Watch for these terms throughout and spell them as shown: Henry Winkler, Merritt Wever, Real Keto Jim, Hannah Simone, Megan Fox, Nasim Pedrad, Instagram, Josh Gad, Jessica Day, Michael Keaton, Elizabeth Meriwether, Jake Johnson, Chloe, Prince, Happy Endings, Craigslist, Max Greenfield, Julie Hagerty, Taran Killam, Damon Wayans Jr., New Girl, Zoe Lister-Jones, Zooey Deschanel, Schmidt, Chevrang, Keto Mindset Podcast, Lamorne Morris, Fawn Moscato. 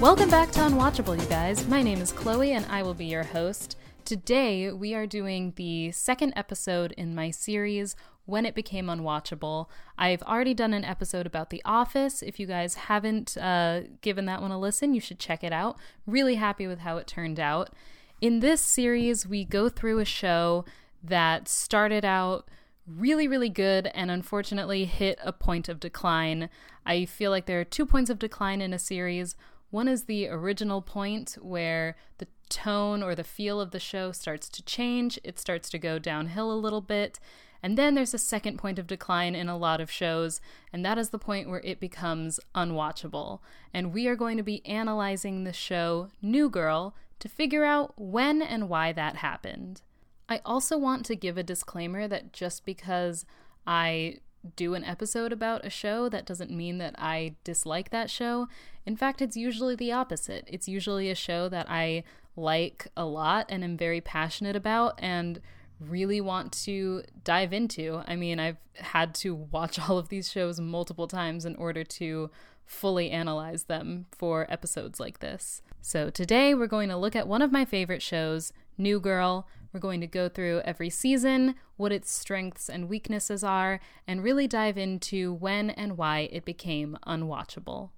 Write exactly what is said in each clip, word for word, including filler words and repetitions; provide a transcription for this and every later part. Welcome back to Unwatchable, you guys. My name is Chloe, and I will be your host. Today, we are doing the second episode in my series, When It Became Unwatchable. I've already done an episode about The Office. If you guys haven't uh, given that one a listen, you should check it out. Really happy with how it turned out. In this series, we go through a show that started out really, really good and unfortunately hit a point of decline. I feel like there are two points of decline in a series. One is the original point where the tone or the feel of the show starts to change. It starts to go downhill a little bit. And then there's a second point of decline in a lot of shows, and that is the point where it becomes unwatchable. And we are going to be analyzing the show New Girl to figure out when and why that happened. I also want to give a disclaimer that just because I do an episode about a show, that doesn't mean that I dislike that show. In fact, it's usually the opposite. It's usually a show that I like a lot and am very passionate about and really want to dive into. I mean, I've had to watch all of these shows multiple times in order to fully analyze them for episodes like this. So today we're going to look at one of my favorite shows, New Girl. We're going to go through every season, what its strengths and weaknesses are, and really dive into when and why it became unwatchable.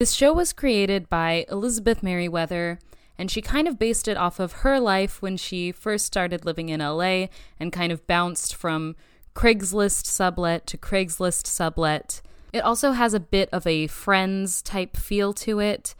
This show was created by Elizabeth Meriwether, and she kind of based it off of her life when she first started living in L A and kind of bounced from Craigslist sublet to Craigslist sublet. It also has a bit of a Friends type feel to it.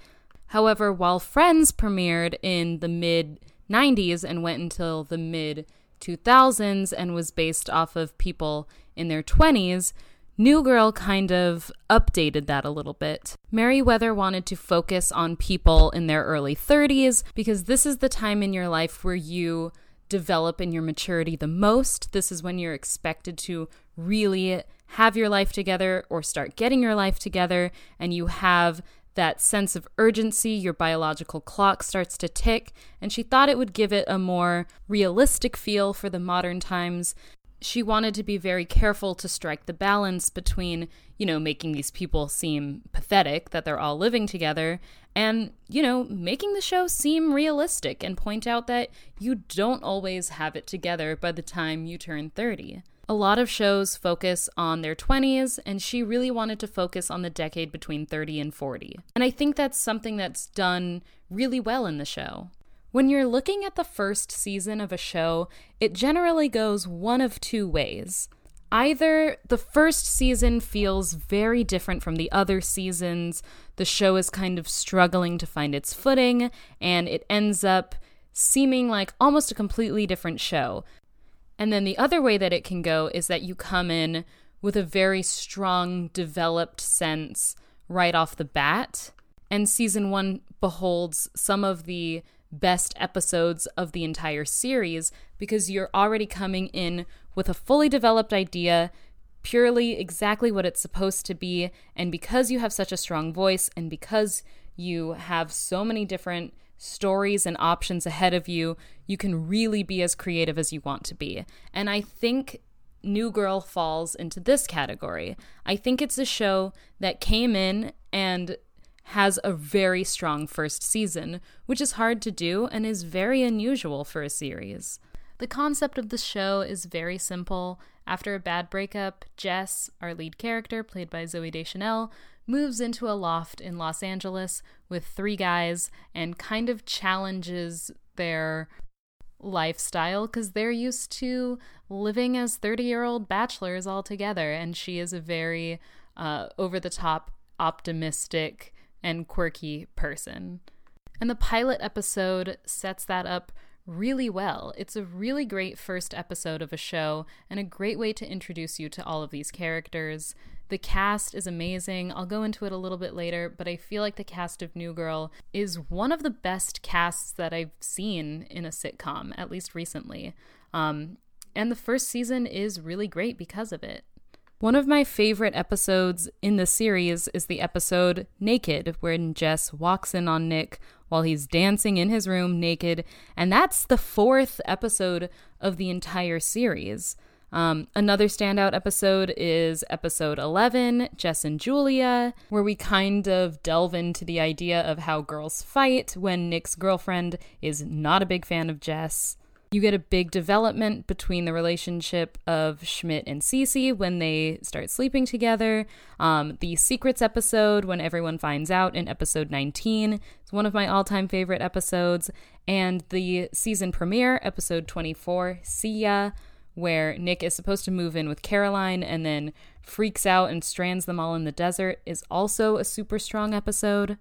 However, while Friends premiered in the mid nineties and went until the mid two thousands and was based off of people in their twenties, New Girl kind of updated that a little bit. Meriwether wanted to focus on people in their early thirties because this is the time in your life where you develop in your maturity the most. This is when you're expected to really have your life together or start getting your life together, and you have that sense of urgency, your biological clock starts to tick, and she thought it would give it a more realistic feel for the modern times. She wanted to be very careful to strike the balance between, you know, making these people seem pathetic that they're all living together and, you know, making the show seem realistic and point out that you don't always have it together by the time you turn thirty. A lot of shows focus on their twenties, and she really wanted to focus on the decade between thirty and forty. And I think that's something that's done really well in the show. When you're looking at the first season of a show, it generally goes one of two ways. Either the first season feels very different from the other seasons, the show is kind of struggling to find its footing, and it ends up seeming like almost a completely different show. And then the other way that it can go is that you come in with a very strong, developed sense right off the bat, and season one beholds some of the best episodes of the entire series because you're already coming in with a fully developed idea, purely exactly what it's supposed to be, and because you have such a strong voice and because you have so many different stories and options ahead of you, you can really be as creative as you want to be. And I think New Girl falls into this category. I think it's a show that came in and has a very strong first season, which is hard to do and is very unusual for a series. The concept of the show is very simple. After a bad breakup, Jess, our lead character, played by Zooey Deschanel, moves into a loft in Los Angeles with three guys and kind of challenges their lifestyle because they're used to living as thirty-year-old bachelors all together, and she is a very uh, over-the-top, optimistic, and quirky person. And the pilot episode sets that up really well. It's a really great first episode of a show and a great way to introduce you to all of these characters. The cast is amazing. I'll go into it a little bit later, but I feel like the cast of New Girl is one of the best casts that I've seen in a sitcom, at least recently. Um, and the first season is really great because of it. One of my favorite episodes in the series is the episode Naked, wherein Jess walks in on Nick while he's dancing in his room naked, and that's the fourth episode of the entire series. Um, another standout episode is episode eleven, Jess and Julia, where we kind of delve into the idea of how girls fight when Nick's girlfriend is not a big fan of Jess. You get a big development between the relationship of Schmidt and Cece when they start sleeping together. Um, the Secrets episode, when everyone finds out, in episode nineteen, it's one of my all-time favorite episodes. And the season premiere, episode twenty-four, See Ya, where Nick is supposed to move in with Caroline and then freaks out and strands them all in the desert, is also a super strong episode.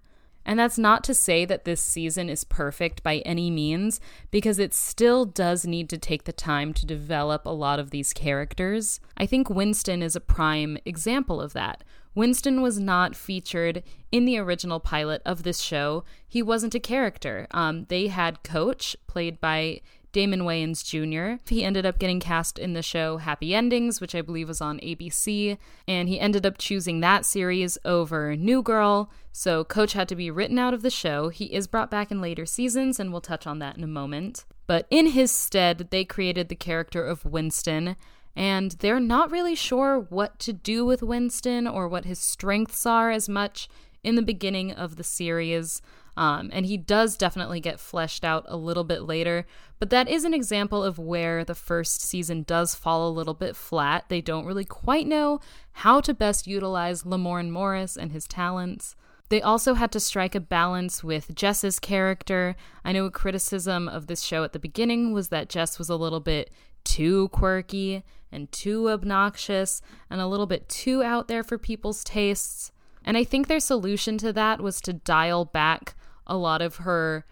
And that's not to say that this season is perfect by any means, because it still does need to take the time to develop a lot of these characters. I think Winston is a prime example of that. Winston was not featured in the original pilot of this show. He wasn't a character. Um, they had Coach, played by Damon Wayans Junior He ended up getting cast in the show Happy Endings, which I believe was on A B C, and he ended up choosing that series over New Girl, so Coach had to be written out of the show. He is brought back in later seasons, and we'll touch on that in a moment. But in his stead, they created the character of Winston, and they're not really sure what to do with Winston or what his strengths are as much in the beginning of the series. Um, and he does definitely get fleshed out a little bit later, but that is an example of where the first season does fall a little bit flat. They don't really quite know how to best utilize Lamorne Morris and his talents. They also had to strike a balance with Jess's character. I know a criticism of this show at the beginning was that Jess was a little bit too quirky and too obnoxious and a little bit too out there for people's tastes. And I think their solution to that was to dial back a lot of her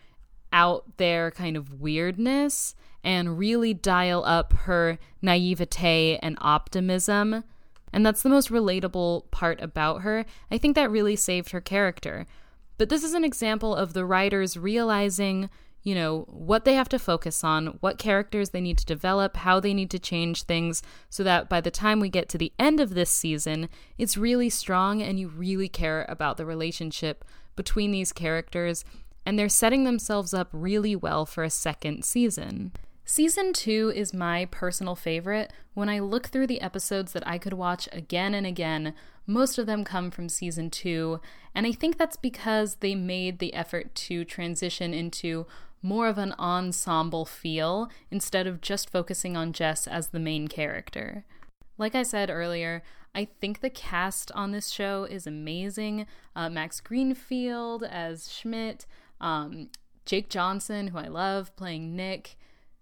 out there kind of weirdness and really dial up her naivete and optimism. And that's the most relatable part about her. I think that really saved her character. But this is an example of the writers realizing, you know, what they have to focus on, what characters they need to develop, how they need to change things, so that by the time we get to the end of this season, it's really strong and you really care about the relationship between these characters, and they're setting themselves up really well for a second season. Season two is my personal favorite. When I look through the episodes that I could watch again and again, most of them come from season two, and I think that's because they made the effort to transition into more of an ensemble feel instead of just focusing on Jess as the main character. Like I said earlier, I think the cast on this show is amazing. Uh, Max Greenfield as Schmidt, um, Jake Johnson, who I love, playing Nick.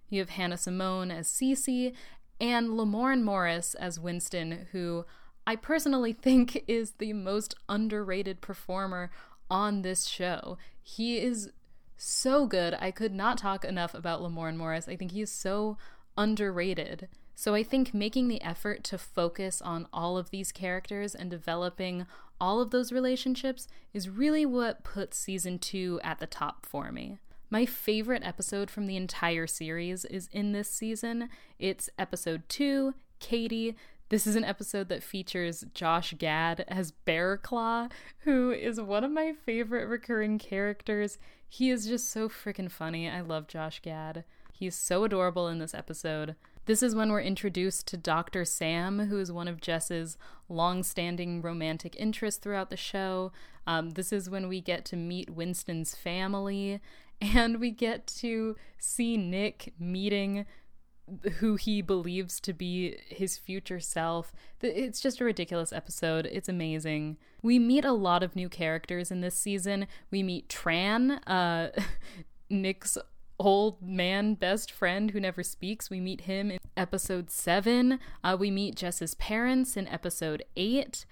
You have Hannah Simone as Cece, and Lamorne Morris as Winston, who I personally think is the most underrated performer on this show. He is so good. I could not talk enough about Lamorne Morris. I think he's so underrated. So I think making the effort to focus on all of these characters and developing all of those relationships is really what puts season two at the top for me. My favorite episode from the entire series is in this season. It's episode two, Katie. This is an episode that features Josh Gad as Bearclaw, who is one of my favorite recurring characters. He is just so freaking funny. I love Josh Gad. He's so adorable in this episode. This is when we're introduced to Doctor Sam, who is one of Jess's long-standing romantic interests throughout the show. Um, this is when we get to meet Winston's family, and we get to see Nick meeting who he believes to be his future self. It's just a ridiculous episode. It's amazing. We meet a lot of new characters in this season. We meet Taran, uh, Nick's old man best friend who never speaks. We meet him in episode seven. Uh, we meet Jess's parents in episode eight.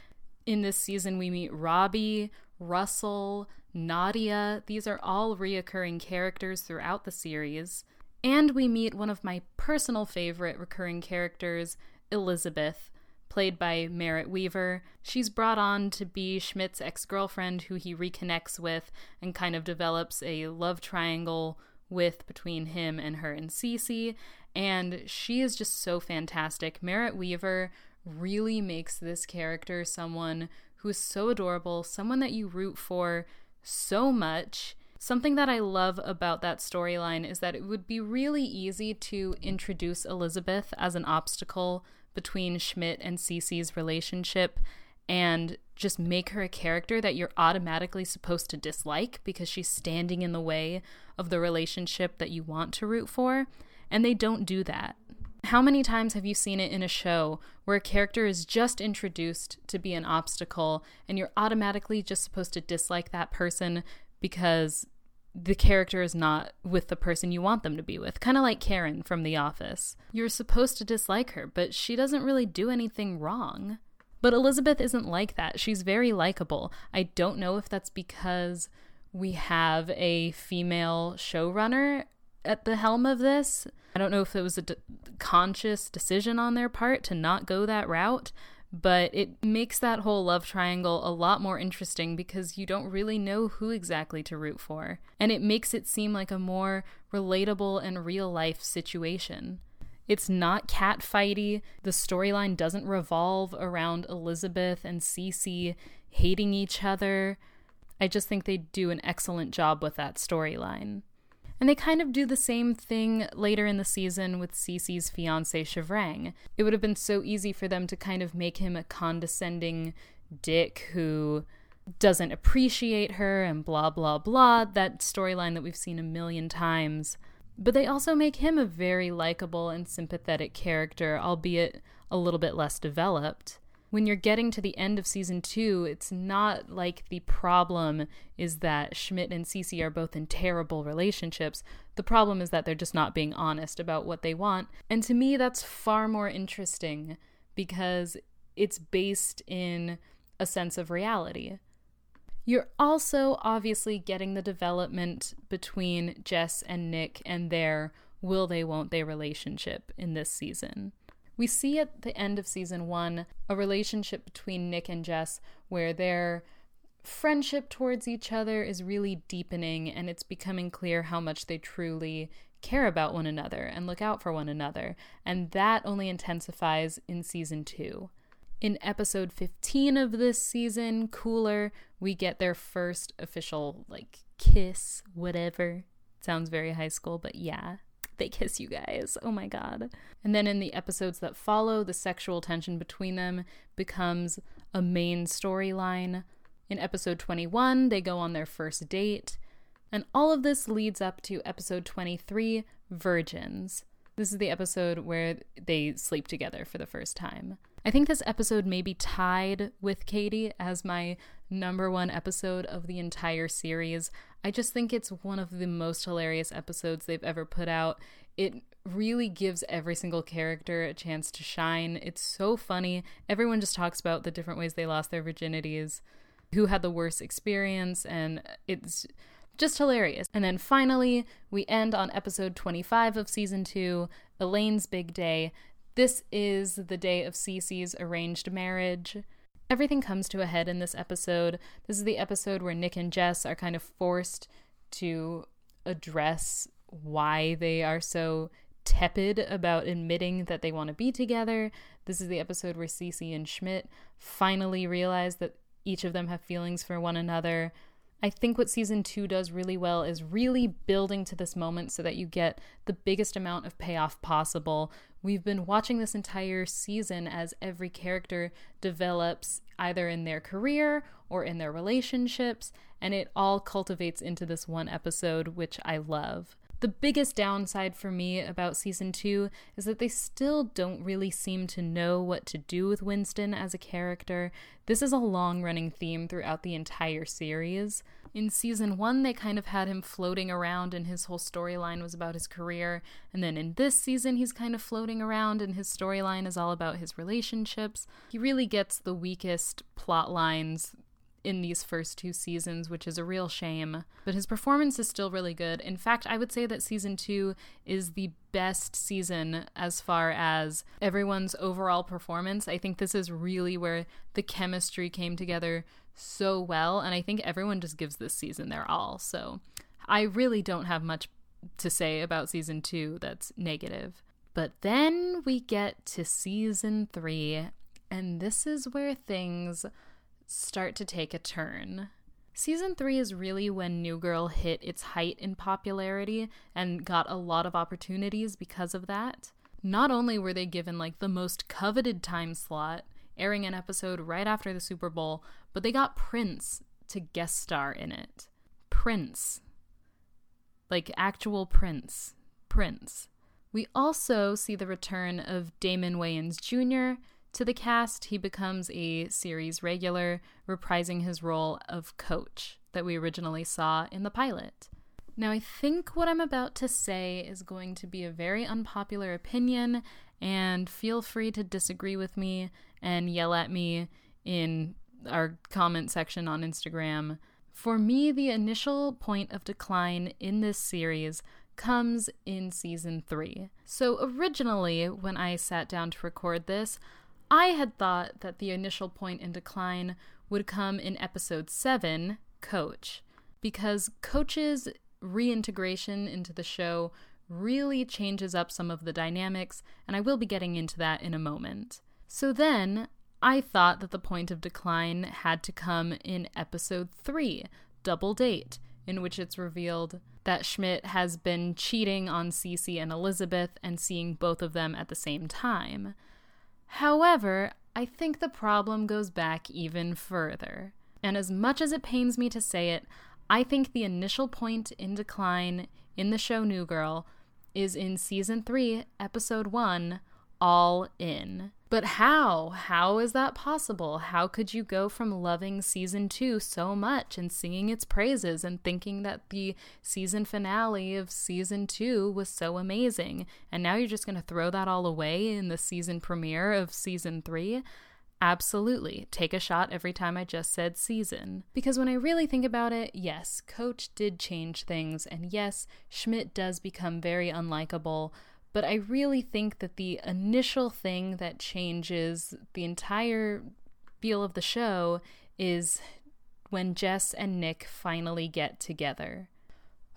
In this season, we meet Robbie, Russell, Nadia. These are all reoccurring characters throughout the series. And we meet one of my personal favorite recurring characters, Elizabeth, played by Merritt Wever. She's brought on to be Schmidt's ex-girlfriend, who he reconnects with and kind of develops a love triangle with between him and her and Cece. And she is just so fantastic. Merritt Wever really makes this character someone who is so adorable, someone that you root for so much. Something that I love about that storyline is that it would be really easy to introduce Elizabeth as an obstacle between Schmidt and Cece's relationship and just make her a character that you're automatically supposed to dislike because she's standing in the way of the relationship that you want to root for, and they don't do that. How many times have you seen it in a show where a character is just introduced to be an obstacle and you're automatically just supposed to dislike that person because the character is not with the person you want them to be with? Kind of like Karen from The Office. You're supposed to dislike her, but she doesn't really do anything wrong. But Elizabeth isn't like that. She's very likable. I don't know if that's because we have a female showrunner at the helm of this. I don't know if it was a de- conscious decision on their part to not go that route, but it makes that whole love triangle a lot more interesting because you don't really know who exactly to root for, and it makes it seem like a more relatable and real life situation. It's not catfighty. The storyline doesn't revolve around Elizabeth and Cece hating each other. I just think they do an excellent job with that storyline. And they kind of do the same thing later in the season with Cece's fiancé, Chevrang. It would have been so easy for them to kind of make him a condescending dick who doesn't appreciate her and blah, blah, blah, that storyline that we've seen a million times. But they also make him a very likable and sympathetic character, albeit a little bit less developed. When you're getting to the end of season two, it's not like the problem is that Schmidt and Cece are both in terrible relationships. The problem is that they're just not being honest about what they want. And to me, that's far more interesting because it's based in a sense of reality. You're also obviously getting the development between Jess and Nick and their will they, won't they relationship in this season. We see at the end of season one a relationship between Nick and Jess where their friendship towards each other is really deepening and it's becoming clear how much they truly care about one another and look out for one another. And that only intensifies in season two. In episode fifteen of this season, Cooler, we get their first official, like, kiss, whatever. Sounds very high school, but yeah. They kiss, you guys. Oh my god. And then in the episodes that follow, the sexual tension between them becomes a main storyline. In episode twenty-one, they go on their first date. And all of this leads up to episode twenty-three, Virgins. This is the episode where they sleep together for the first time. I think this episode may be tied with Katie as my number one episode of the entire series. I just think it's one of the most hilarious episodes they've ever put out. It really gives every single character a chance to shine. It's so funny. Everyone just talks about the different ways they lost their virginities, who had the worst experience, and it's just hilarious. And then finally, we end on episode twenty-five of season two, Elaine's Big Day. This is the day of Cece's arranged marriage. Everything comes to a head in this episode. This is the episode where Nick and Jess are kind of forced to address why they are so tepid about admitting that they want to be together. This is the episode where Cece and Schmidt finally realize that each of them have feelings for one another. I think what season two does really well is really building to this moment so that you get the biggest amount of payoff possible. We've been watching this entire season as every character develops either in their career or in their relationships, and it all cultivates into this one episode, which I love. The biggest downside for me about season two is that they still don't really seem to know what to do with Winston as a character. This is a long-running theme throughout the entire series. In season one, they kind of had him floating around and his whole storyline was about his career. And then in this season, he's kind of floating around and his storyline is all about his relationships. He really gets the weakest plot lines in these first two seasons, which is a real shame, but his performance is still really good. In fact, I would say that season two is the best season as far as everyone's overall performance. I think this is really where the chemistry came together so well, and I think everyone just gives this season their all. So I really don't have much to say about season two that's negative. But then we get to season three, and this is where things start to take a turn. Season three is really when New Girl hit its height in popularity and got a lot of opportunities because of that. Not only were they given like the most coveted time slot, airing an episode right after the Super Bowl, but they got Prince to guest star in it. Prince. Like actual Prince. Prince. We also see the return of Damon Wayans Junior to the cast. He becomes a series regular, reprising his role of coach that we originally saw in the pilot. Now, I think what I'm about to say is going to be a very unpopular opinion, and feel free to disagree with me and yell at me in our comment section on Instagram. For me, the initial point of decline in this series comes in season three. So originally, when I sat down to record this, I had thought that the initial point in decline would come in episode seven, Coach, because Coach's reintegration into the show really changes up some of the dynamics, and I will be getting into that in a moment. So then, I thought that the point of decline had to come in episode three, Double Date, in which it's revealed that Schmidt has been cheating on Cece and Elizabeth and seeing both of them at the same time. However, I think the problem goes back even further. And as much as it pains me to say it, I think the initial point in decline in the show New Girl is in season three, episode one, All In. But how? How is that possible? How could you go from loving season two so much and singing its praises and thinking that the season finale of season two was so amazing, and now you're just going to throw that all away in the season premiere of season three? Absolutely. Take a shot every time I just said season. Because when I really think about it, yes, Coach did change things, and yes, Schmidt does become very unlikable. But I really think that the initial thing that changes the entire feel of the show is when Jess and Nick finally get together.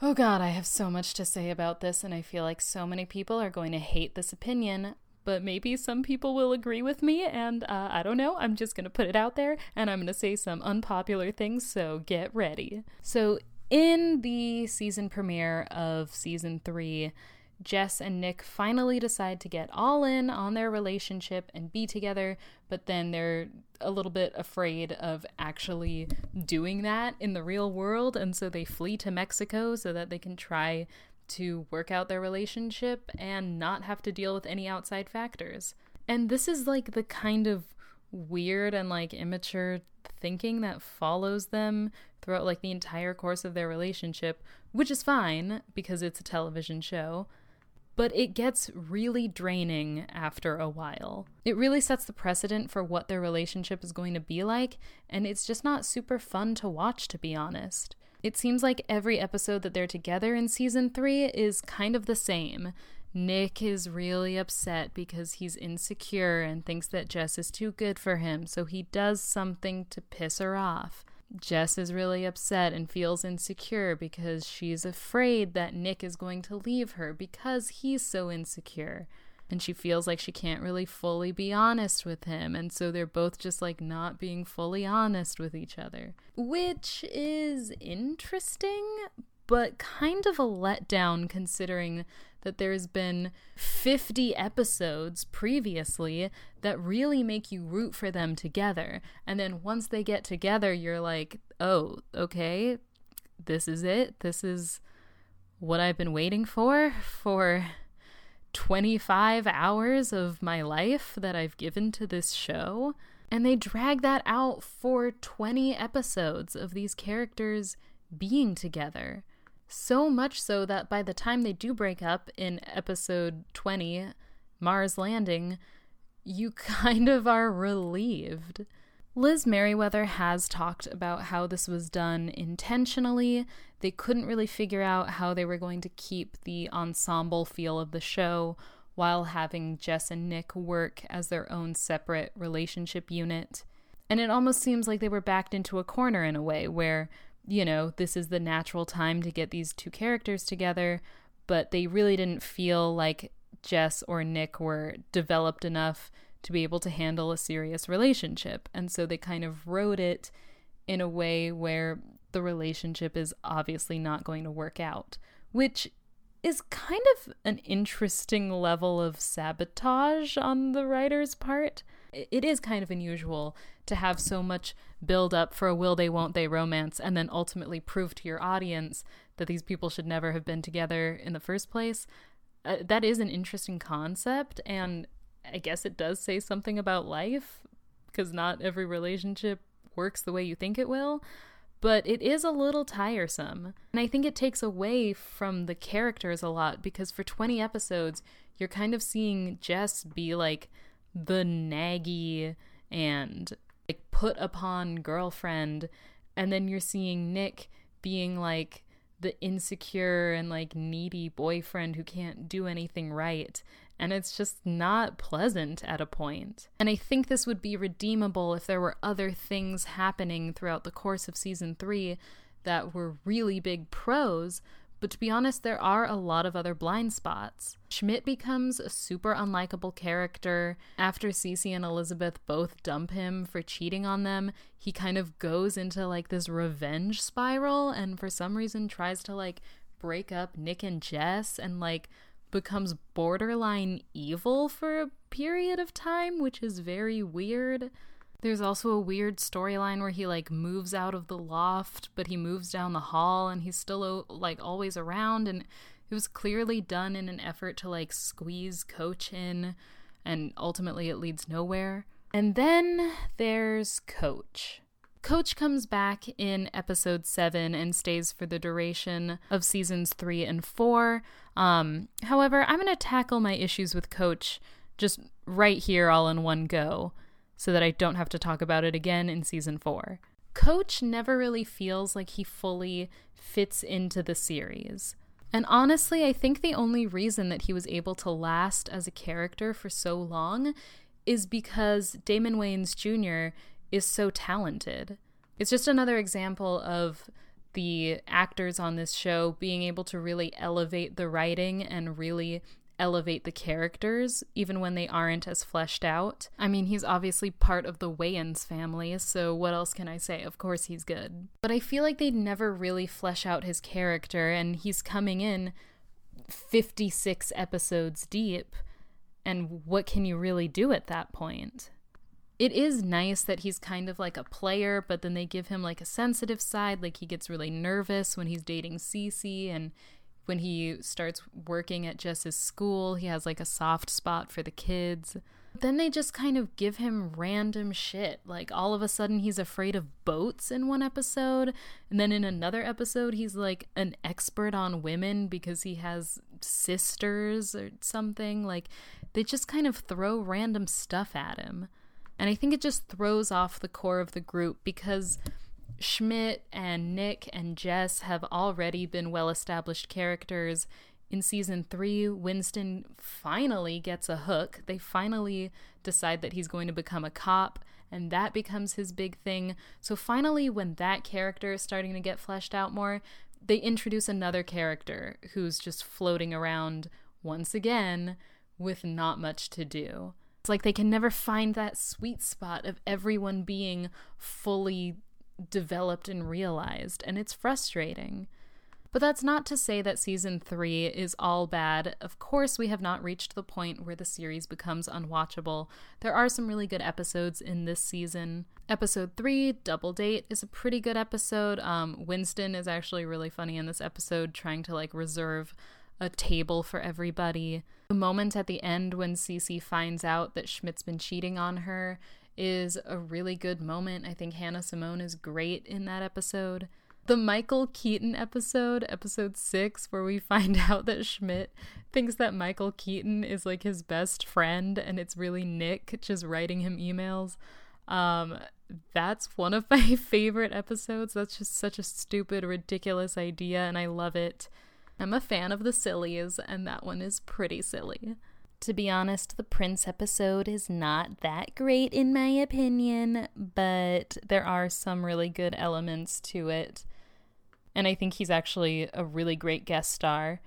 Oh God, I have so much to say about this, and I feel like so many people are going to hate this opinion, but maybe some people will agree with me, and uh, I don't know, I'm just going to put it out there, and I'm going to say some unpopular things, so get ready. So in the season premiere of season three, Jess and Nick finally decide to get all in on their relationship and be together, but then they're a little bit afraid of actually doing that in the real world, and so they flee to Mexico so that they can try to work out their relationship and not have to deal with any outside factors. And this is like the kind of weird and like immature thinking that follows them throughout like the entire course of their relationship, which is fine because it's a television show. But it gets really draining after a while. It really sets the precedent for what their relationship is going to be like, and it's just not super fun to watch, to be honest. It seems like every episode that they're together in season three is kind of the same. Nick is really upset because he's insecure and thinks that Jess is too good for him, so he does something to piss her off. Jess is really upset and feels insecure because she's afraid that Nick is going to leave her because he's so insecure. And she feels like she can't really fully be honest with him. And so they're both just like not being fully honest with each other. Which is interesting, but kind of a letdown considering that there has been fifty episodes previously that really make you root for them together. And then once they get together, you're like, oh, okay, this is it. This is what I've been waiting for, for twenty-five hours of my life that I've given to this show. And they drag that out for twenty episodes of these characters being together. So much so that by the time they do break up in episode twenty, Mars Landing, you kind of are relieved. Liz Meriwether has talked about how this was done intentionally. They couldn't really figure out how they were going to keep the ensemble feel of the show while having Jess and Nick work as their own separate relationship unit. And it almost seems like they were backed into a corner in a way where, you know, this is the natural time to get these two characters together, but they really didn't feel like Jess or Nick were developed enough to be able to handle a serious relationship. And so they kind of wrote it in a way where the relationship is obviously not going to work out, which is kind of an interesting level of sabotage on the writer's part. It is kind of unusual to have so much build up for a will they won't they romance and then ultimately prove to your audience that these people should never have been together in the first place. Uh, that is an interesting concept, and I guess it does say something about life, because not every relationship works the way you think it will, but it is a little tiresome. And I think it takes away from the characters a lot, because for twenty episodes, you're kind of seeing Jess be like the naggy and like put upon girlfriend, and then you're seeing Nick being like the insecure and like needy boyfriend who can't do anything right. And it's just not pleasant at a point. And I think this would be redeemable if there were other things happening throughout the course of season three that were really big pros, but to be honest, there are a lot of other blind spots. Schmidt becomes a super unlikable character. After Cece and Elizabeth both dump him for cheating on them, he kind of goes into like this revenge spiral and for some reason tries to like break up Nick and Jess and like becomes borderline evil for a period of time, which is very weird. There's also a weird storyline where he, like, moves out of the loft, but he moves down the hall, and he's still, like, always around, and it was clearly done in an effort to, like, squeeze Coach in, and ultimately it leads nowhere. And then there's Coach. Coach comes back in episode seven and stays for the duration of seasons three and four. Um, however, I'm going to tackle my issues with Coach just right here all in one go, so that I don't have to talk about it again in season four. Coach never really feels like he fully fits into the series. And honestly, I think the only reason that he was able to last as a character for so long is because Damon Wayans Junior is so talented. It's just another example of the actors on this show being able to really elevate the writing and really elevate the characters, even when they aren't as fleshed out. I mean, he's obviously part of the Wayans family, so what else can I say? Of course he's good. But I feel like they'd never really flesh out his character, and he's coming in fifty-six episodes deep, and what can you really do at that point? It is nice that he's kind of like a player, but then they give him like a sensitive side, like he gets really nervous when he's dating Cece, and when he starts working at Jess's school, he has like a soft spot for the kids. Then they just kind of give him random shit. Like all of a sudden he's afraid of boats in one episode. And then in another episode, he's like an expert on women because he has sisters or something. Like they just kind of throw random stuff at him. And I think it just throws off the core of the group because Schmidt and Nick and Jess have already been well-established characters. In season three, Winston finally gets a hook. They finally decide that he's going to become a cop, and that becomes his big thing. So finally, when that character is starting to get fleshed out more, they introduce another character who's just floating around once again with not much to do. It's like they can never find that sweet spot of everyone being fully developed and realized, and it's frustrating. But that's not to say that season three is all bad. Of course, we have not reached the point where the series becomes unwatchable. There are some really good episodes in this season. Episode three, Double Date, is a pretty good episode. Um, Winston is actually really funny in this episode, trying to like reserve a table for everybody. The moment at the end when Cece finds out that Schmidt's been cheating on her is a really good moment. I think Hannah Simone is great in that episode. The Michael Keaton episode, episode six, where we find out that Schmidt thinks that Michael Keaton is like his best friend and it's really Nick just writing him emails. Um, that's one of my favorite episodes. That's just such a stupid, ridiculous idea and I love it. I'm a fan of the sillies and that one is pretty silly. To be honest, the Prince episode is not that great in my opinion, but there are some really good elements to it. And I think he's actually a really great guest star.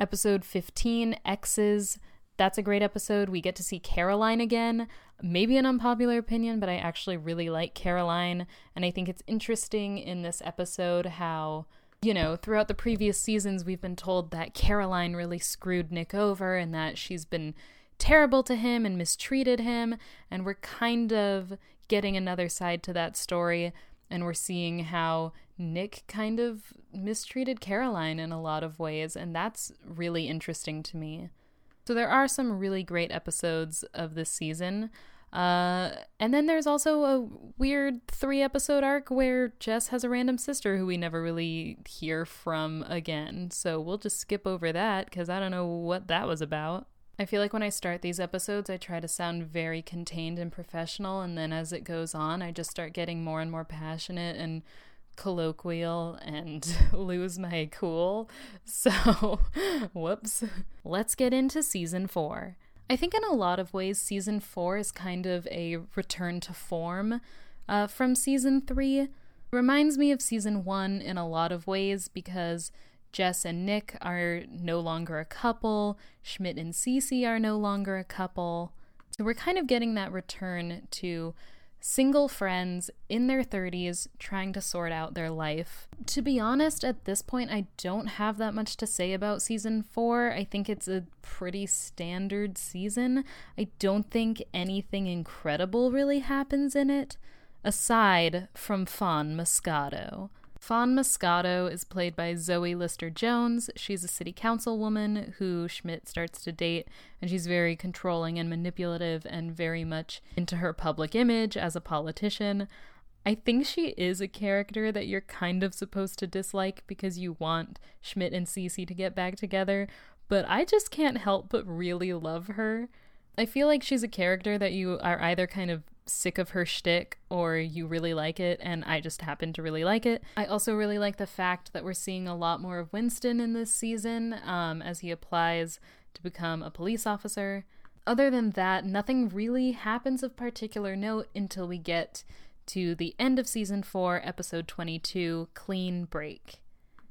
Episode fifteen, Exes, That's a great episode. We get to see Caroline again. Maybe an unpopular opinion, but I actually really like Caroline. And I think it's interesting in this episode how, you know, throughout the previous seasons, we've been told that Caroline really screwed Nick over and that she's been terrible to him and mistreated him. And we're kind of getting another side to that story. And we're seeing how Nick kind of mistreated Caroline in a lot of ways. And that's really interesting to me. So there are some really great episodes of this season. Uh, and then there's also a weird three-episode arc where Jess has a random sister who we never really hear from again. So we'll just skip over that because I don't know what that was about. I feel like when I start these episodes, I try to sound very contained and professional, and then as it goes on, I just start getting more and more passionate and colloquial and lose my cool. So, whoops. Let's get into season four. I think in a lot of ways, season four is kind of a return to form uh, from season three. It reminds me of season one in a lot of ways because Jess and Nick are no longer a couple. Schmidt and Cece are no longer a couple. So we're kind of getting that return to single friends in their thirties trying to sort out their life. To be honest, at this point, I don't have that much to say about season four. I think it's a pretty standard season. I don't think anything incredible really happens in it, aside from Fawn Moscato. Fawn Moscato is played by Zoe Lister-Jones. She's a city councilwoman who Schmidt starts to date, and she's very controlling and manipulative and very much into her public image as a politician. I think she is a character that you're kind of supposed to dislike because you want Schmidt and Cece to get back together, but I just can't help but really love her. I feel like she's a character that you are either kind of sick of her shtick or you really like it, and I just happen to really like it. I also really like the fact that we're seeing a lot more of Winston in this season um, as he applies to become a police officer. Other than that, nothing really happens of particular note until we get to the end of season four, episode twenty-two, Clean Break.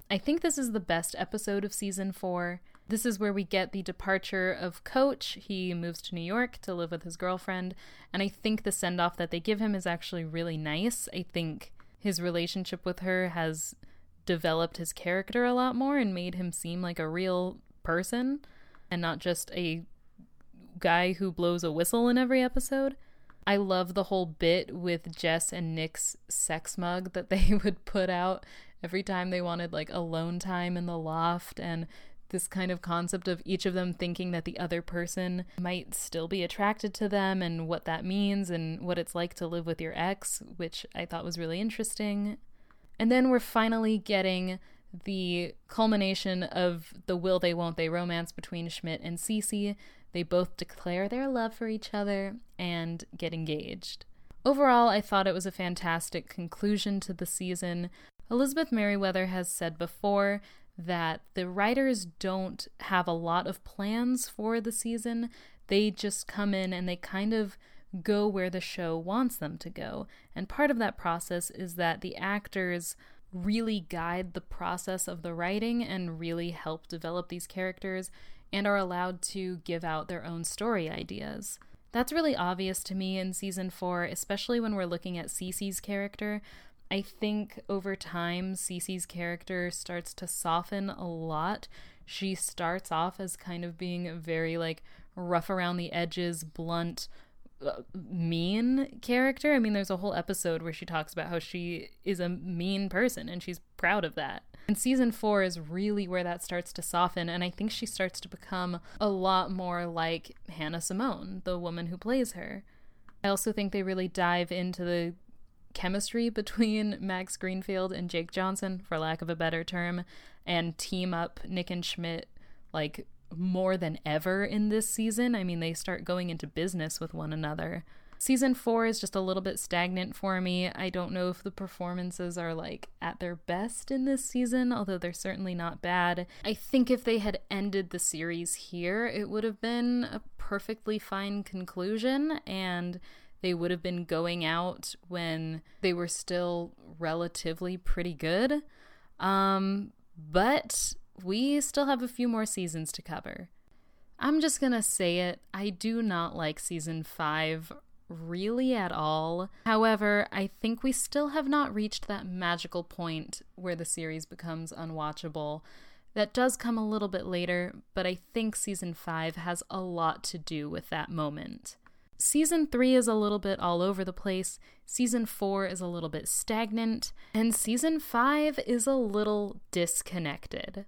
I think this is the best episode of season four. This is where we get the departure of Coach. He moves to New York to live with his girlfriend, and I think the send-off that they give him is actually really nice. I think his relationship with her has developed his character a lot more and made him seem like a real person and not just a guy who blows a whistle in every episode. I love the whole bit with Jess and Nick's sex mug that they would put out every time they wanted like alone time in the loft, and this kind of concept of each of them thinking that the other person might still be attracted to them and what that means and what it's like to live with your ex, which I thought was really interesting. And then we're finally getting the culmination of the will they won't they romance between Schmidt and Cece. They both declare their love for each other and get engaged. Overall, I thought it was a fantastic conclusion to the season. Elizabeth Meriwether has said before that the writers don't have a lot of plans for the season. They just come in and they kind of go where the show wants them to go. And part of that process is that the actors really guide the process of the writing and really help develop these characters and are allowed to give out their own story ideas. That's really obvious to me in season four, especially when we're looking at Cece's character. I think over time, Cece's character starts to soften a lot. She starts off as kind of being very, like, rough around the edges, blunt, uh, mean character. I mean, there's a whole episode where she talks about how she is a mean person, and she's proud of that. And season four is really where that starts to soften, and I think she starts to become a lot more like Hannah Simone, the woman who plays her. I also think they really dive into the chemistry between Max Greenfield and Jake Johnson, for lack of a better term, and team up Nick and Schmidt like more than ever in this season. I mean, they start going into business with one another. Season four is just a little bit stagnant for me. I don't know if the performances are like at their best in this season, although they're certainly not bad. I think if they had ended the series here, it would have been a perfectly fine conclusion, and they would have been going out when they were still relatively pretty good. Um, but we still have a few more seasons to cover. I'm just gonna say it, I do not like season five really at all. However, I think we still have not reached that magical point where the series becomes unwatchable. That does come a little bit later, but I think season five has a lot to do with that moment. Season three is a little bit all over the place, season four is a little bit stagnant, and season five is a little disconnected.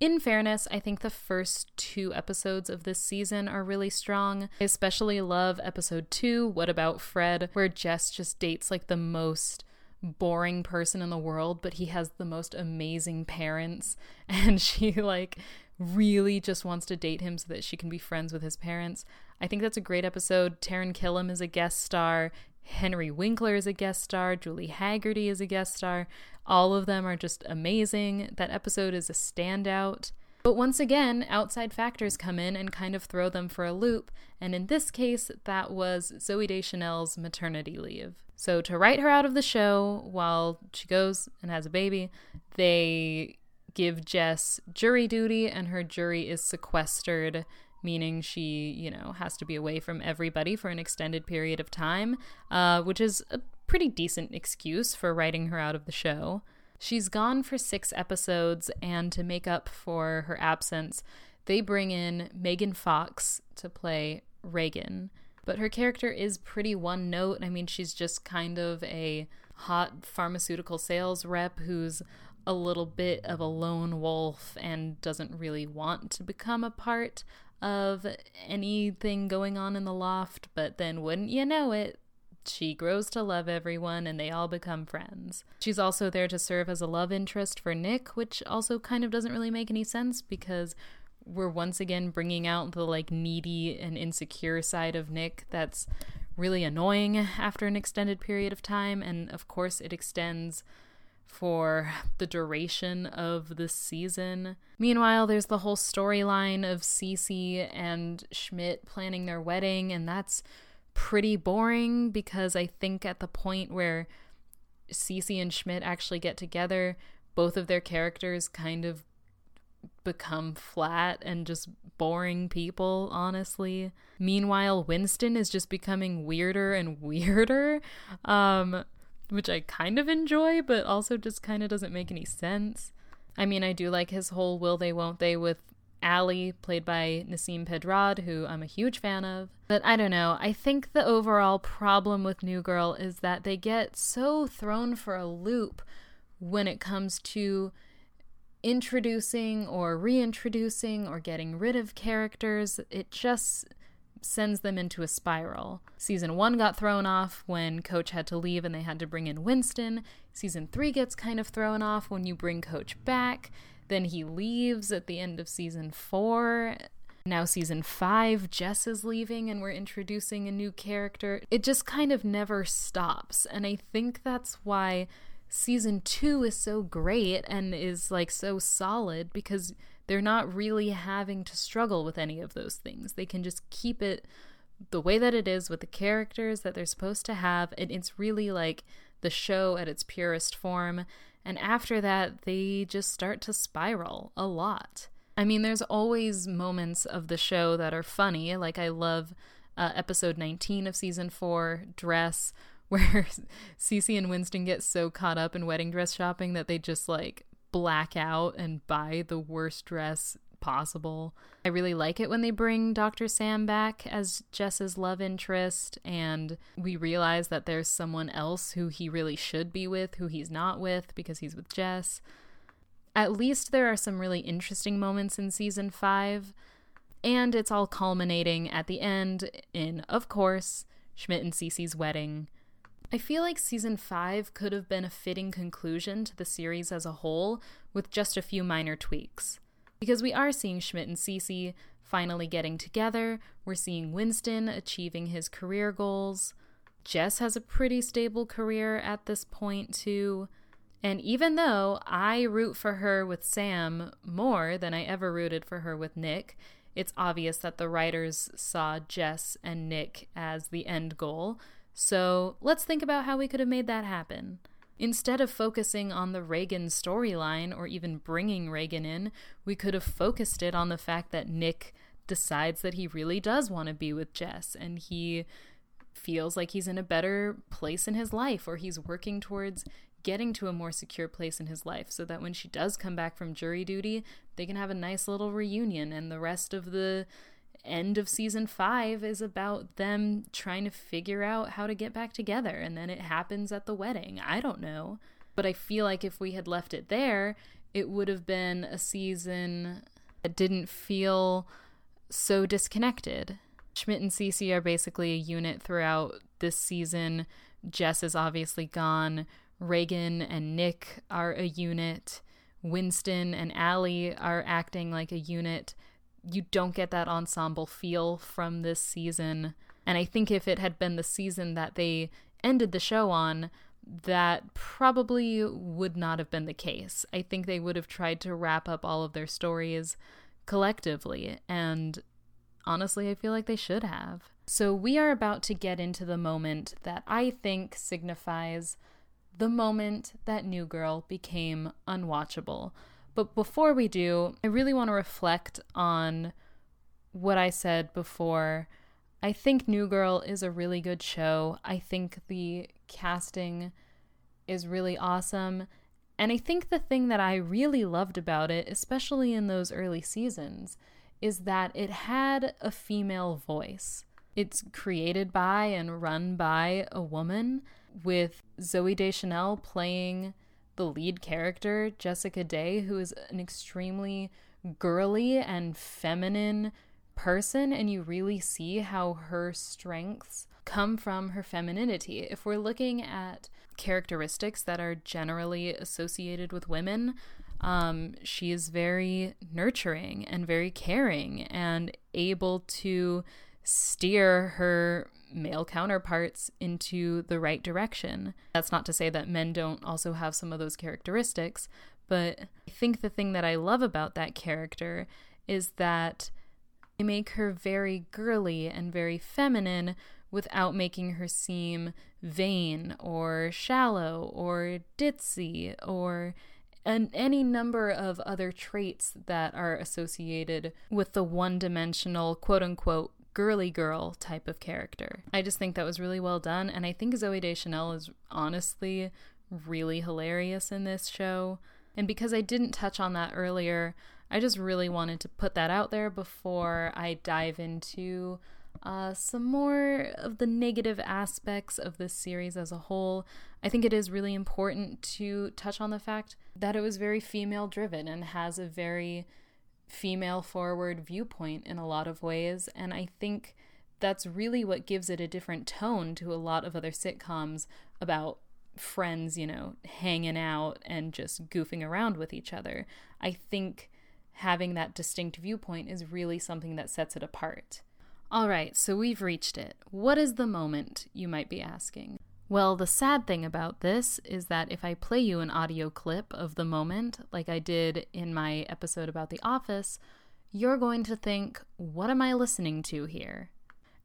In fairness, I think the first two episodes of this season are really strong. I especially love episode two, What About Fred, where Jess just dates like the most boring person in the world, but he has the most amazing parents, and she like really just wants to date him so that she can be friends with his parents. I think that's a great episode. Taran Killam is a guest star. Henry Winkler is a guest star. Julie Hagerty is a guest star. All of them are just amazing. That episode is a standout. But once again, outside factors come in and kind of throw them for a loop, and in this case, that was Zooey Deschanel's maternity leave. So to write her out of the show while she goes and has a baby, they give Jess jury duty, and her jury is sequestered, meaning she, you know, has to be away from everybody for an extended period of time, uh, which is a pretty decent excuse for writing her out of the show. She's gone for six episodes, and to make up for her absence, they bring in Megan Fox to play Reagan. But her character is pretty one note. I mean, she's just kind of a hot pharmaceutical sales rep who's a little bit of a lone wolf and doesn't really want to become a part of anything going on in the loft, but then wouldn't you know it, she grows to love everyone and they all become friends. She's also there to serve as a love interest for Nick, which also kind of doesn't really make any sense because we're once again bringing out the like needy and insecure side of Nick that's really annoying after an extended period of time, and of course it extends for the duration of the season. Meanwhile, there's the whole storyline of Cece and Schmidt planning their wedding, and that's pretty boring because I think at the point where Cece and Schmidt actually get together, both of their characters kind of become flat and just boring people, honestly. Meanwhile, Winston is just becoming weirder and weirder, um... which I kind of enjoy, but also just kind of doesn't make any sense. I mean, I do like his whole will they, won't they with Allie, played by Nasim Pedrad, who I'm a huge fan of. But I don't know, I think the overall problem with New Girl is that they get so thrown for a loop when it comes to introducing or reintroducing or getting rid of characters. It just sends them into a spiral. Season one got thrown off when Coach had to leave and they had to bring in Winston. Season three gets kind of thrown off when you bring Coach back. Then he leaves at the end of season four. Now season five, Jess is leaving and we're introducing a new character. It just kind of never stops. And I think that's why season two is so great and is like so solid, because they're not really having to struggle with any of those things. They can just keep it the way that it is with the characters that they're supposed to have, and it's really like the show at its purest form. And after that, they just start to spiral a lot. I mean, there's always moments of the show that are funny. Like, I love uh, episode nineteen of season four, Dress, where Cece and Winston get so caught up in wedding dress shopping that they just like black out and buy the worst dress possible. I really like it when they bring Doctor Sam back as Jess's love interest, and we realize that there's someone else who he really should be with, who he's not with because he's with Jess. At least there are some really interesting moments in season five, and it's all culminating at the end in, of course, Schmidt and Cece's wedding. I feel like season five could have been a fitting conclusion to the series as a whole with just a few minor tweaks. Because we are seeing Schmidt and Cece finally getting together, we're seeing Winston achieving his career goals, Jess has a pretty stable career at this point too, and even though I root for her with Sam more than I ever rooted for her with Nick, it's obvious that the writers saw Jess and Nick as the end goal. So let's think about how we could have made that happen. Instead of focusing on the Reagan storyline or even bringing Reagan in, we could have focused it on the fact that Nick decides that he really does want to be with Jess, and he feels like he's in a better place in his life, or he's working towards getting to a more secure place in his life so that when she does come back from jury duty, they can have a nice little reunion. And the rest of the end of season five is about them trying to figure out how to get back together, and then it happens at the wedding. I don't know, but I feel like if we had left it there, it would have been a season that didn't feel so disconnected. Schmidt and Cece are basically a unit throughout this season. Jess is obviously gone. Reagan and Nick are a unit. Winston and Allie are acting like a unit. You don't get that ensemble feel from this season. And I think if it had been the season that they ended the show on, that probably would not have been the case. I think they would have tried to wrap up all of their stories collectively, and honestly, I feel like they should have. So we are about to get into the moment that I think signifies the moment that New Girl became unwatchable. But before we do, I really want to reflect on what I said before. I think New Girl is a really good show. I think the casting is really awesome. And I think the thing that I really loved about it, especially in those early seasons, is that it had a female voice. It's created by and run by a woman, with Zooey Deschanel playing the lead character, Jessica Day, who is an extremely girly and feminine person, and you really see how her strengths come from her femininity. If we're looking at characteristics that are generally associated with women, um, she is very nurturing and very caring and able to steer her male counterparts into the right direction. That's not to say that men don't also have some of those characteristics, but I think the thing that I love about that character is that they make her very girly and very feminine without making her seem vain or shallow or ditzy or an, any number of other traits that are associated with the one-dimensional, quote-unquote, girly girl type of character. I just think that was really well done, and I think Zooey Deschanel is honestly really hilarious in this show. And because I didn't touch on that earlier, I just really wanted to put that out there before I dive into uh, some more of the negative aspects of this series as a whole. I think it is really important to touch on the fact that it was very female driven and has a very female forward viewpoint in a lot of ways. And I think that's really what gives it a different tone to a lot of other sitcoms about friends, you know, hanging out and just goofing around with each other. I think having that distinct viewpoint is really something that sets it apart. All right, so we've reached it. What is the moment, you might be asking? Well, the sad thing about this is that if I play you an audio clip of the moment, like I did in my episode about The Office, you're going to think, what am I listening to here?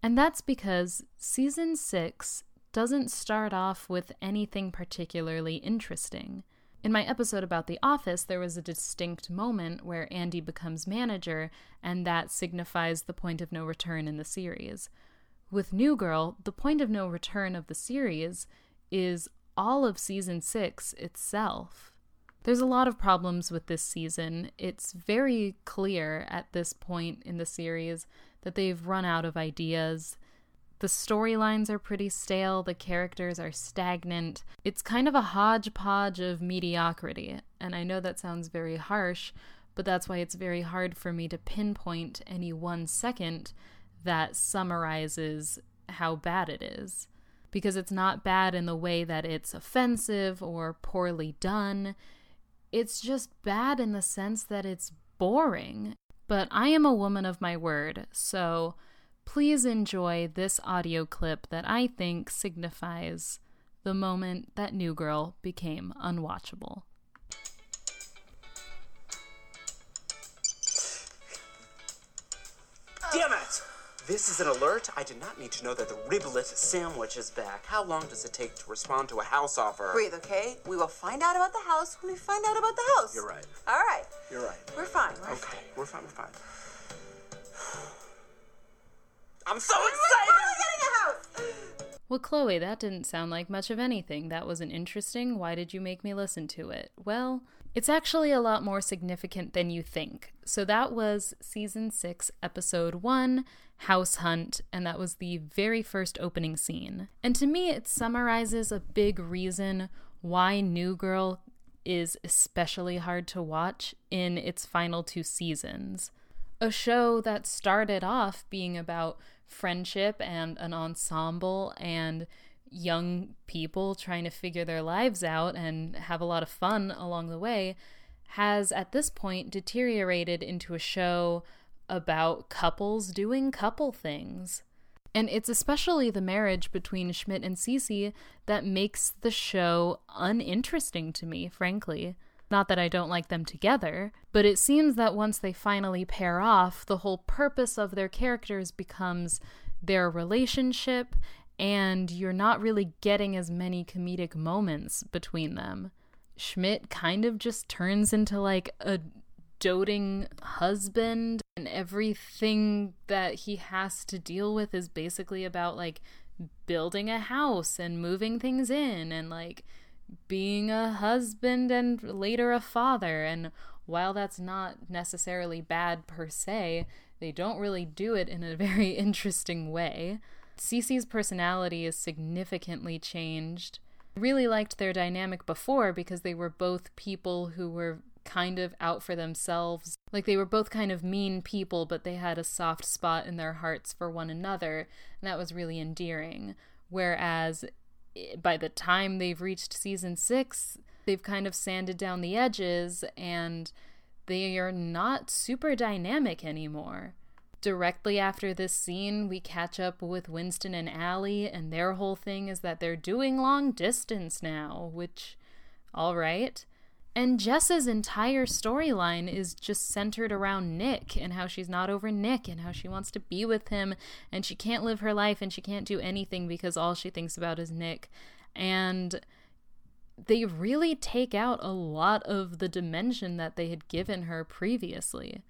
And that's because season six doesn't start off with anything particularly interesting. In my episode about The Office, there was a distinct moment where Andy becomes manager, and that signifies the point of no return in the series. With New Girl, the point of no return of the series is all of season six itself. There's a lot of problems with this season. It's very clear at this point in the series that they've run out of ideas. The storylines are pretty stale, the characters are stagnant. It's kind of a hodgepodge of mediocrity, and I know that sounds very harsh, but that's why it's very hard for me to pinpoint any one second that summarizes how bad it is. Because it's not bad in the way that it's offensive or poorly done. It's just bad in the sense that it's boring. But I am a woman of my word, so please enjoy this audio clip that I think signifies the moment that New Girl became unwatchable. Damn it! This is an alert. I did not need to know that the riblet sandwich is back. How long does it take to respond to a house offer? Breathe, okay? We will find out about the house when we find out about the house. You're right. All right. You're right. We're fine. We're okay. Fine. We're fine. We're fine. I'm so excited! Well, Chloe, that didn't sound like much of anything. That wasn't interesting. Why did you make me listen to it? Well, it's actually a lot more significant than you think. So that was season six, episode one, House Hunt, and that was the very first opening scene. And to me, it summarizes a big reason why New Girl is especially hard to watch in its final two seasons. A show that started off being about friendship and an ensemble and young people trying to figure their lives out and have a lot of fun along the way has at this point deteriorated into a show about couples doing couple things. And it's especially the marriage between Schmidt and Cece that makes the show uninteresting to me, frankly. Not that I don't like them together, but it seems that once they finally pair off, the whole purpose of their characters becomes their relationship, and you're not really getting as many comedic moments between them. Schmidt kind of just turns into like a doting husband, and everything that he has to deal with is basically about like building a house and moving things in and like being a husband and later a father. And while that's not necessarily bad per se, they don't really do it in a very interesting way. Cece's personality is significantly changed. I really liked their dynamic before because they were both people who were kind of out for themselves. Like, they were both kind of mean people, but they had a soft spot in their hearts for one another, and that was really endearing. Whereas by the time they've reached season six, they've kind of sanded down the edges and they are not super dynamic anymore. Directly after this scene, we catch up with Winston and Allie, and their whole thing is that they're doing long distance now, which, all right. And Jess's entire storyline is just centered around Nick and how she's not over Nick and how she wants to be with him and she can't live her life and she can't do anything because all she thinks about is Nick. And they really take out a lot of the dimension that they had given her previously.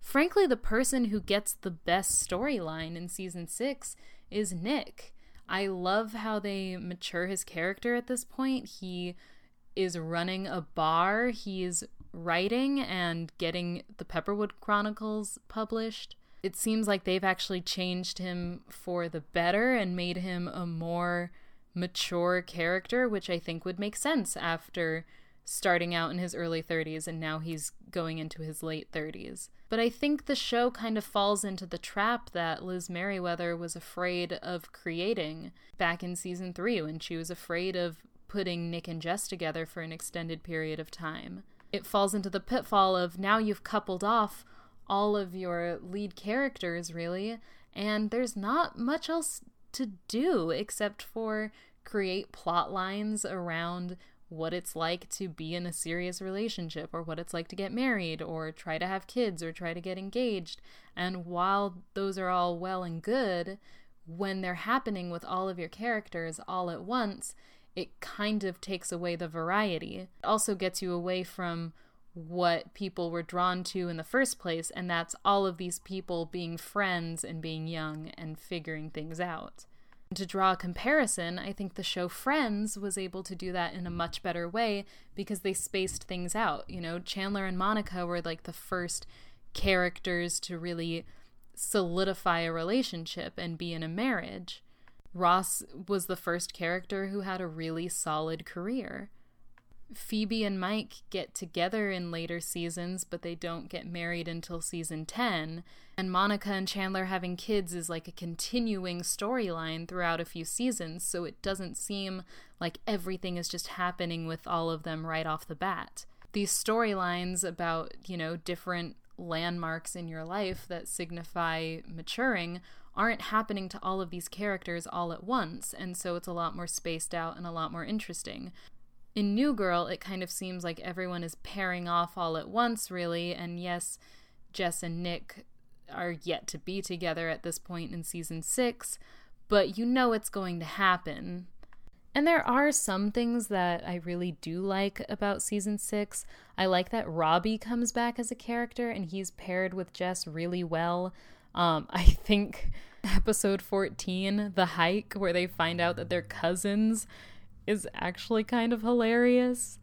Frankly, the person who gets the best storyline in season six is Nick. I love how they mature his character at this point. He is running a bar, he's writing and getting the Pepperwood Chronicles published. It seems like they've actually changed him for the better and made him a more mature character, which I think would make sense after starting out in his early thirties and now he's going into his late thirties. But I think the show kind of falls into the trap that Liz Meriwether was afraid of creating back in season three when she was afraid of putting Nick and Jess together for an extended period of time. It falls into the pitfall of now you've coupled off all of your lead characters, really, and there's not much else to do except for create plot lines around what it's like to be in a serious relationship or what it's like to get married or try to have kids or try to get engaged. And while those are all well and good, when they're happening with all of your characters all at once, it kind of takes away the variety. It also gets you away from what people were drawn to in the first place, and that's all of these people being friends and being young and figuring things out. And to draw a comparison, I think the show Friends was able to do that in a much better way because they spaced things out. You know, Chandler and Monica were like the first characters to really solidify a relationship and be in a marriage. Ross was the first character who had a really solid career. Phoebe and Mike get together in later seasons, but they don't get married until season ten. And Monica and Chandler having kids is like a continuing storyline throughout a few seasons, so it doesn't seem like everything is just happening with all of them right off the bat. These storylines about, you know, different landmarks in your life that signify maturing aren't happening to all of these characters all at once, and so it's a lot more spaced out and a lot more interesting. In New Girl, it kind of seems like everyone is pairing off all at once, really, and yes, Jess and Nick are yet to be together at this point in season six, but you know it's going to happen. And there are some things that I really do like about season six. I like that Robbie comes back as a character, and he's paired with Jess really well. Um, I think episode fourteen, The Hike, where they find out that they're cousins, is actually kind of hilarious.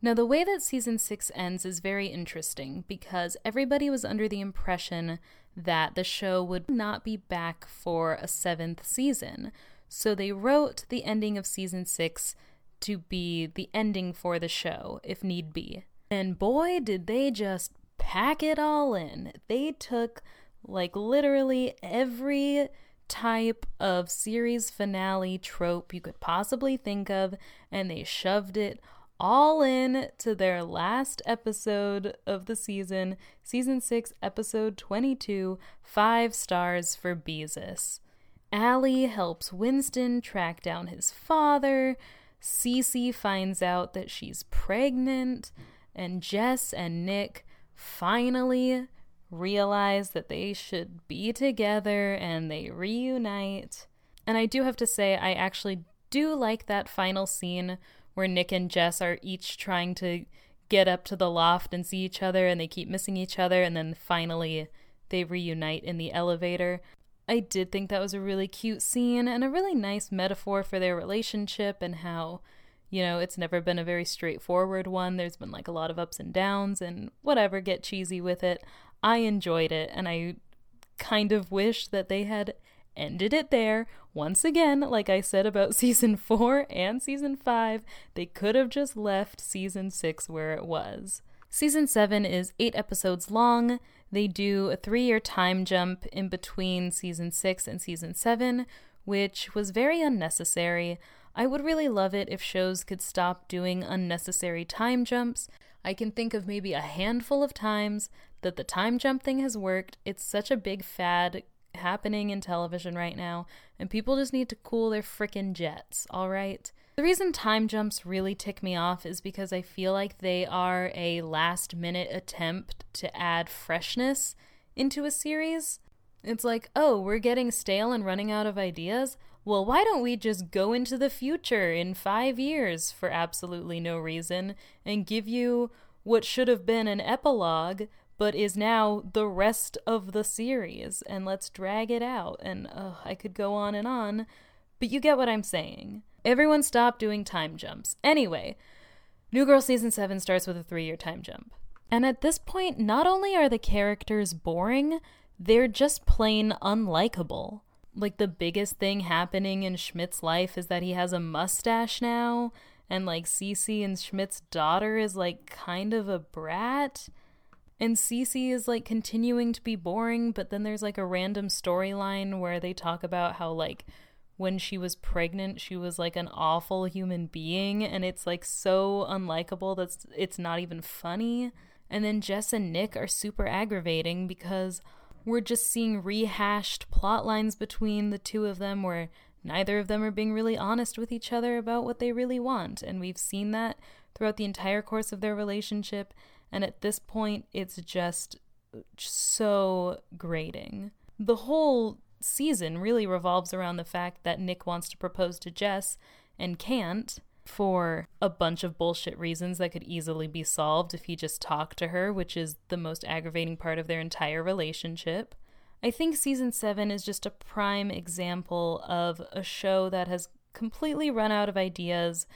Now, the way that season six ends is very interesting because everybody was under the impression that the show would not be back for a seventh season. So they wrote the ending of season six to be the ending for the show, if need be. And boy, did they just pack it all in. They took, like, literally every type of series finale trope you could possibly think of, and they shoved it all in to their last episode of the season, season six, episode twenty-two, Five Stars for Beezus. Allie helps Winston track down his father, Cece finds out that she's pregnant, and Jess and Nick finally realize that they should be together and they reunite. And I do have to say, I actually do like that final scene where Nick and Jess are each trying to get up to the loft and see each other, and they keep missing each other, and then finally they reunite in the elevator. I did think that was a really cute scene and a really nice metaphor for their relationship and how, you know, it's never been a very straightforward one. There's been like a lot of ups and downs and whatever, get cheesy with it. I enjoyed it, and I kind of wish that they had ended it there. Once again, like I said about season four and season five, they could have just left season six where it was. Season seven is eight episodes long. They do a three-year time jump in between season six and season seven, which was very unnecessary. I would really love it if shows could stop doing unnecessary time jumps. I can think of maybe a handful of times that the time jump thing has worked. It's such a big fad happening in television right now, and people just need to cool their frickin' jets, all right? The reason time jumps really tick me off is because I feel like they are a last-minute attempt to add freshness into a series. It's like, oh, we're getting stale and running out of ideas? Well, why don't we just go into the future in five years for absolutely no reason and give you what should have been an epilogue, but is now the rest of the series, and let's drag it out, and uh, I could go on and on, but you get what I'm saying. Everyone stop doing time jumps. Anyway, New Girl Season seven starts with a three-year time jump. And at this point, not only are the characters boring, they're just plain unlikable. Like, the biggest thing happening in Schmidt's life is that he has a mustache now, and, like, Cece and Schmidt's daughter is, like, kind of a brat. And Cece is, like, continuing to be boring, but then there's, like, a random storyline where they talk about how, like, when she was pregnant, she was, like, an awful human being, and it's, like, so unlikable that it's not even funny. And then Jess and Nick are super aggravating because we're just seeing rehashed plot lines between the two of them where neither of them are being really honest with each other about what they really want, and we've seen that throughout the entire course of their relationship. And at this point, it's just so grating. The whole season really revolves around the fact that Nick wants to propose to Jess and can't for a bunch of bullshit reasons that could easily be solved if he just talked to her, which is the most aggravating part of their entire relationship. I think season seven is just a prime example of a show that has completely run out of ideas,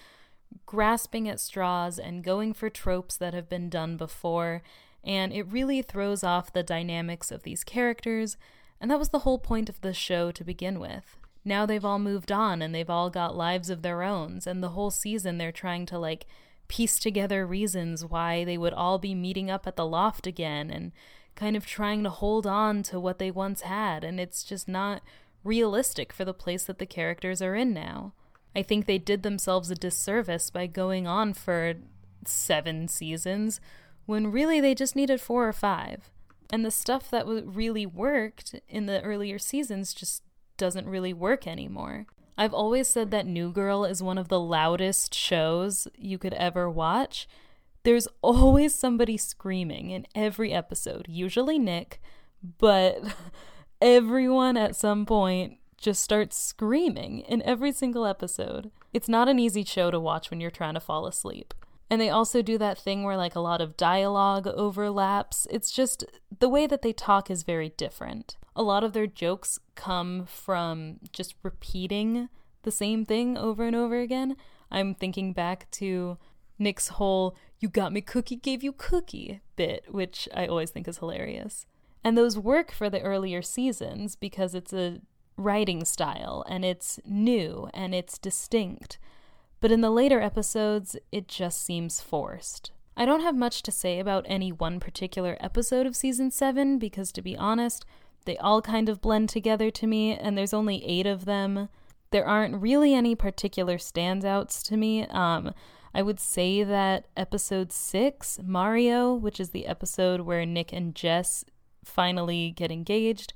grasping at straws and going for tropes that have been done before, and it really throws off the dynamics of these characters, and that was the whole point of the show to begin with. Now they've all moved on, and they've all got lives of their own, and the whole season they're trying to, like, piece together reasons why they would all be meeting up at the loft again, and kind of trying to hold on to what they once had, and it's just not realistic for the place that the characters are in now. I think they did themselves a disservice by going on for seven seasons when really they just needed four or five. And the stuff that really worked in the earlier seasons just doesn't really work anymore. I've always said that New Girl is one of the loudest shows you could ever watch. There's always somebody screaming in every episode, usually Nick, but everyone at some point just starts screaming in every single episode. It's not an easy show to watch when you're trying to fall asleep. And they also do that thing where like a lot of dialogue overlaps. It's just the way that they talk is very different. A lot of their jokes come from just repeating the same thing over and over again. I'm thinking back to Nick's whole "you got me cookie, gave you cookie" bit, which I always think is hilarious. And those work for the earlier seasons because it's a writing style and it's new and it's distinct. But in the later episodes, it just seems forced. I don't have much to say about any one particular episode of Season seven because, to be honest, they all kind of blend together to me, and there's only eight of them. There aren't really any particular standouts to me. Um, I would say that Episode six, Mario, which is the episode where Nick and Jess finally get engaged,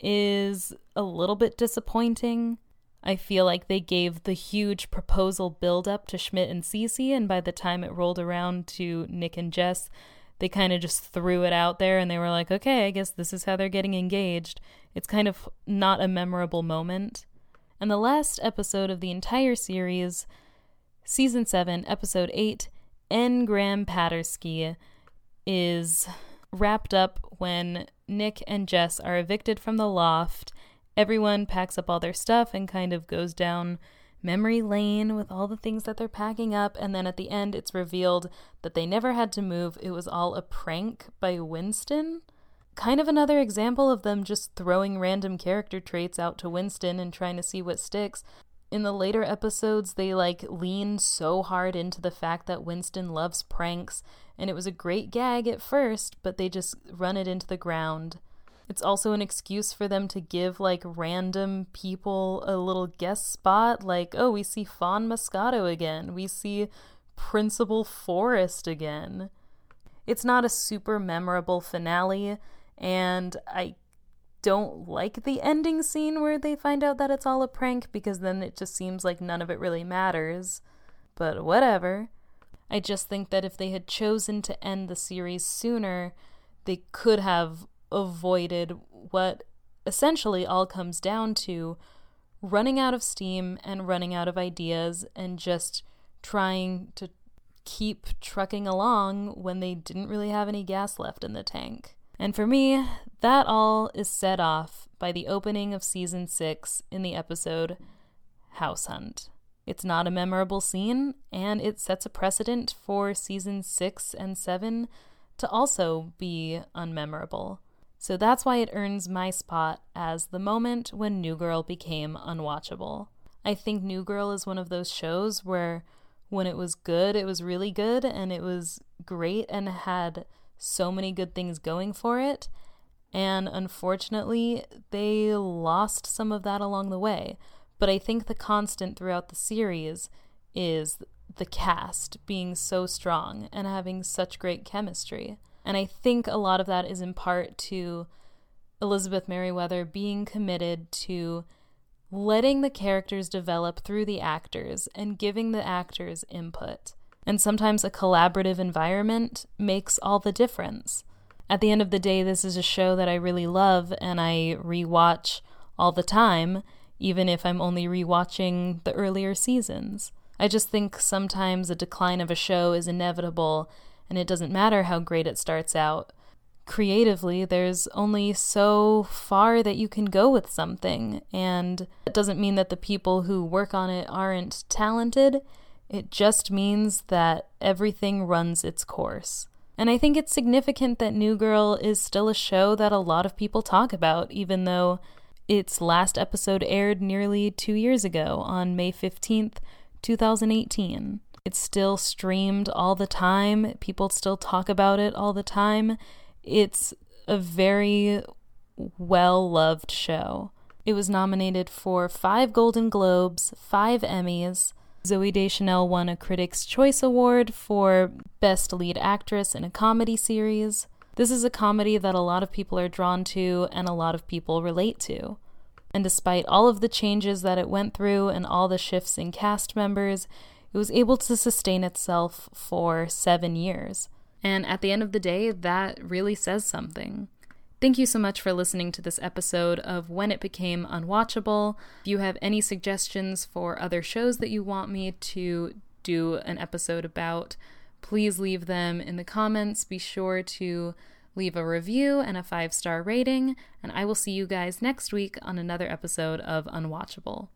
is a little bit disappointing. I feel like they gave the huge proposal build-up to Schmidt and Cece, and by the time it rolled around to Nick and Jess, they kind of just threw it out there, and they were like, okay, I guess this is how they're getting engaged. It's kind of not a memorable moment. And the last episode of the entire series, Season seven, Episode eight, N. Graham Paderski, is wrapped up when Nick and Jess are evicted from the loft. Everyone packs up all their stuff and kind of goes down memory lane with all the things that they're packing up. And then at the end, it's revealed that they never had to move. It was all a prank by Winston. Kind of another example of them just throwing random character traits out to Winston and trying to see what sticks. In the later episodes, they like lean so hard into the fact that Winston loves pranks. And it was a great gag at first, but they just run it into the ground. It's also an excuse for them to give, like, random people a little guest spot. Like, oh, we see Fawn Moscato again. We see Principal Forrest again. It's not a super memorable finale, and I don't like the ending scene where they find out that it's all a prank because then it just seems like none of it really matters. But whatever. I just think that if they had chosen to end the series sooner, they could have avoided what essentially all comes down to: running out of steam and running out of ideas and just trying to keep trucking along when they didn't really have any gas left in the tank. And for me, that all is set off by the opening of Season six in the episode House Hunt. It's not a memorable scene, and it sets a precedent for Season six and seven to also be unmemorable. So that's why it earns my spot as the moment when New Girl became unwatchable. I think New Girl is one of those shows where when it was good, it was really good, and it was great and had so many good things going for it. And unfortunately, they lost some of that along the way. But I think the constant throughout the series is the cast being so strong and having such great chemistry. And I think a lot of that is in part to Elizabeth Meriwether being committed to letting the characters develop through the actors and giving the actors input. And sometimes a collaborative environment makes all the difference. At the end of the day, this is a show that I really love and I rewatch all the time, even if I'm only rewatching the earlier seasons. I just think sometimes a decline of a show is inevitable, and it doesn't matter how great it starts out. Creatively, there's only so far that you can go with something, and it doesn't mean that the people who work on it aren't talented. It just means that everything runs its course. And I think it's significant that New Girl is still a show that a lot of people talk about, even though its last episode aired nearly two years ago on May fifteenth, twenty eighteen. It's still streamed all the time. People still talk about it all the time. It's a very well-loved show. It was nominated for five Golden Globes, five Emmys. Zooey Deschanel won a Critics' Choice Award for Best Lead Actress in a Comedy Series. This is a comedy that a lot of people are drawn to and a lot of people relate to. And despite all of the changes that it went through and all the shifts in cast members, it was able to sustain itself for seven years. And at the end of the day, that really says something. Thank you so much for listening to this episode of When It Became Unwatchable. If you have any suggestions for other shows that you want me to do an episode about, Please leave them in the comments. Be sure to leave a review and a five-star rating, and I will see you guys next week on another episode of Unwatchable.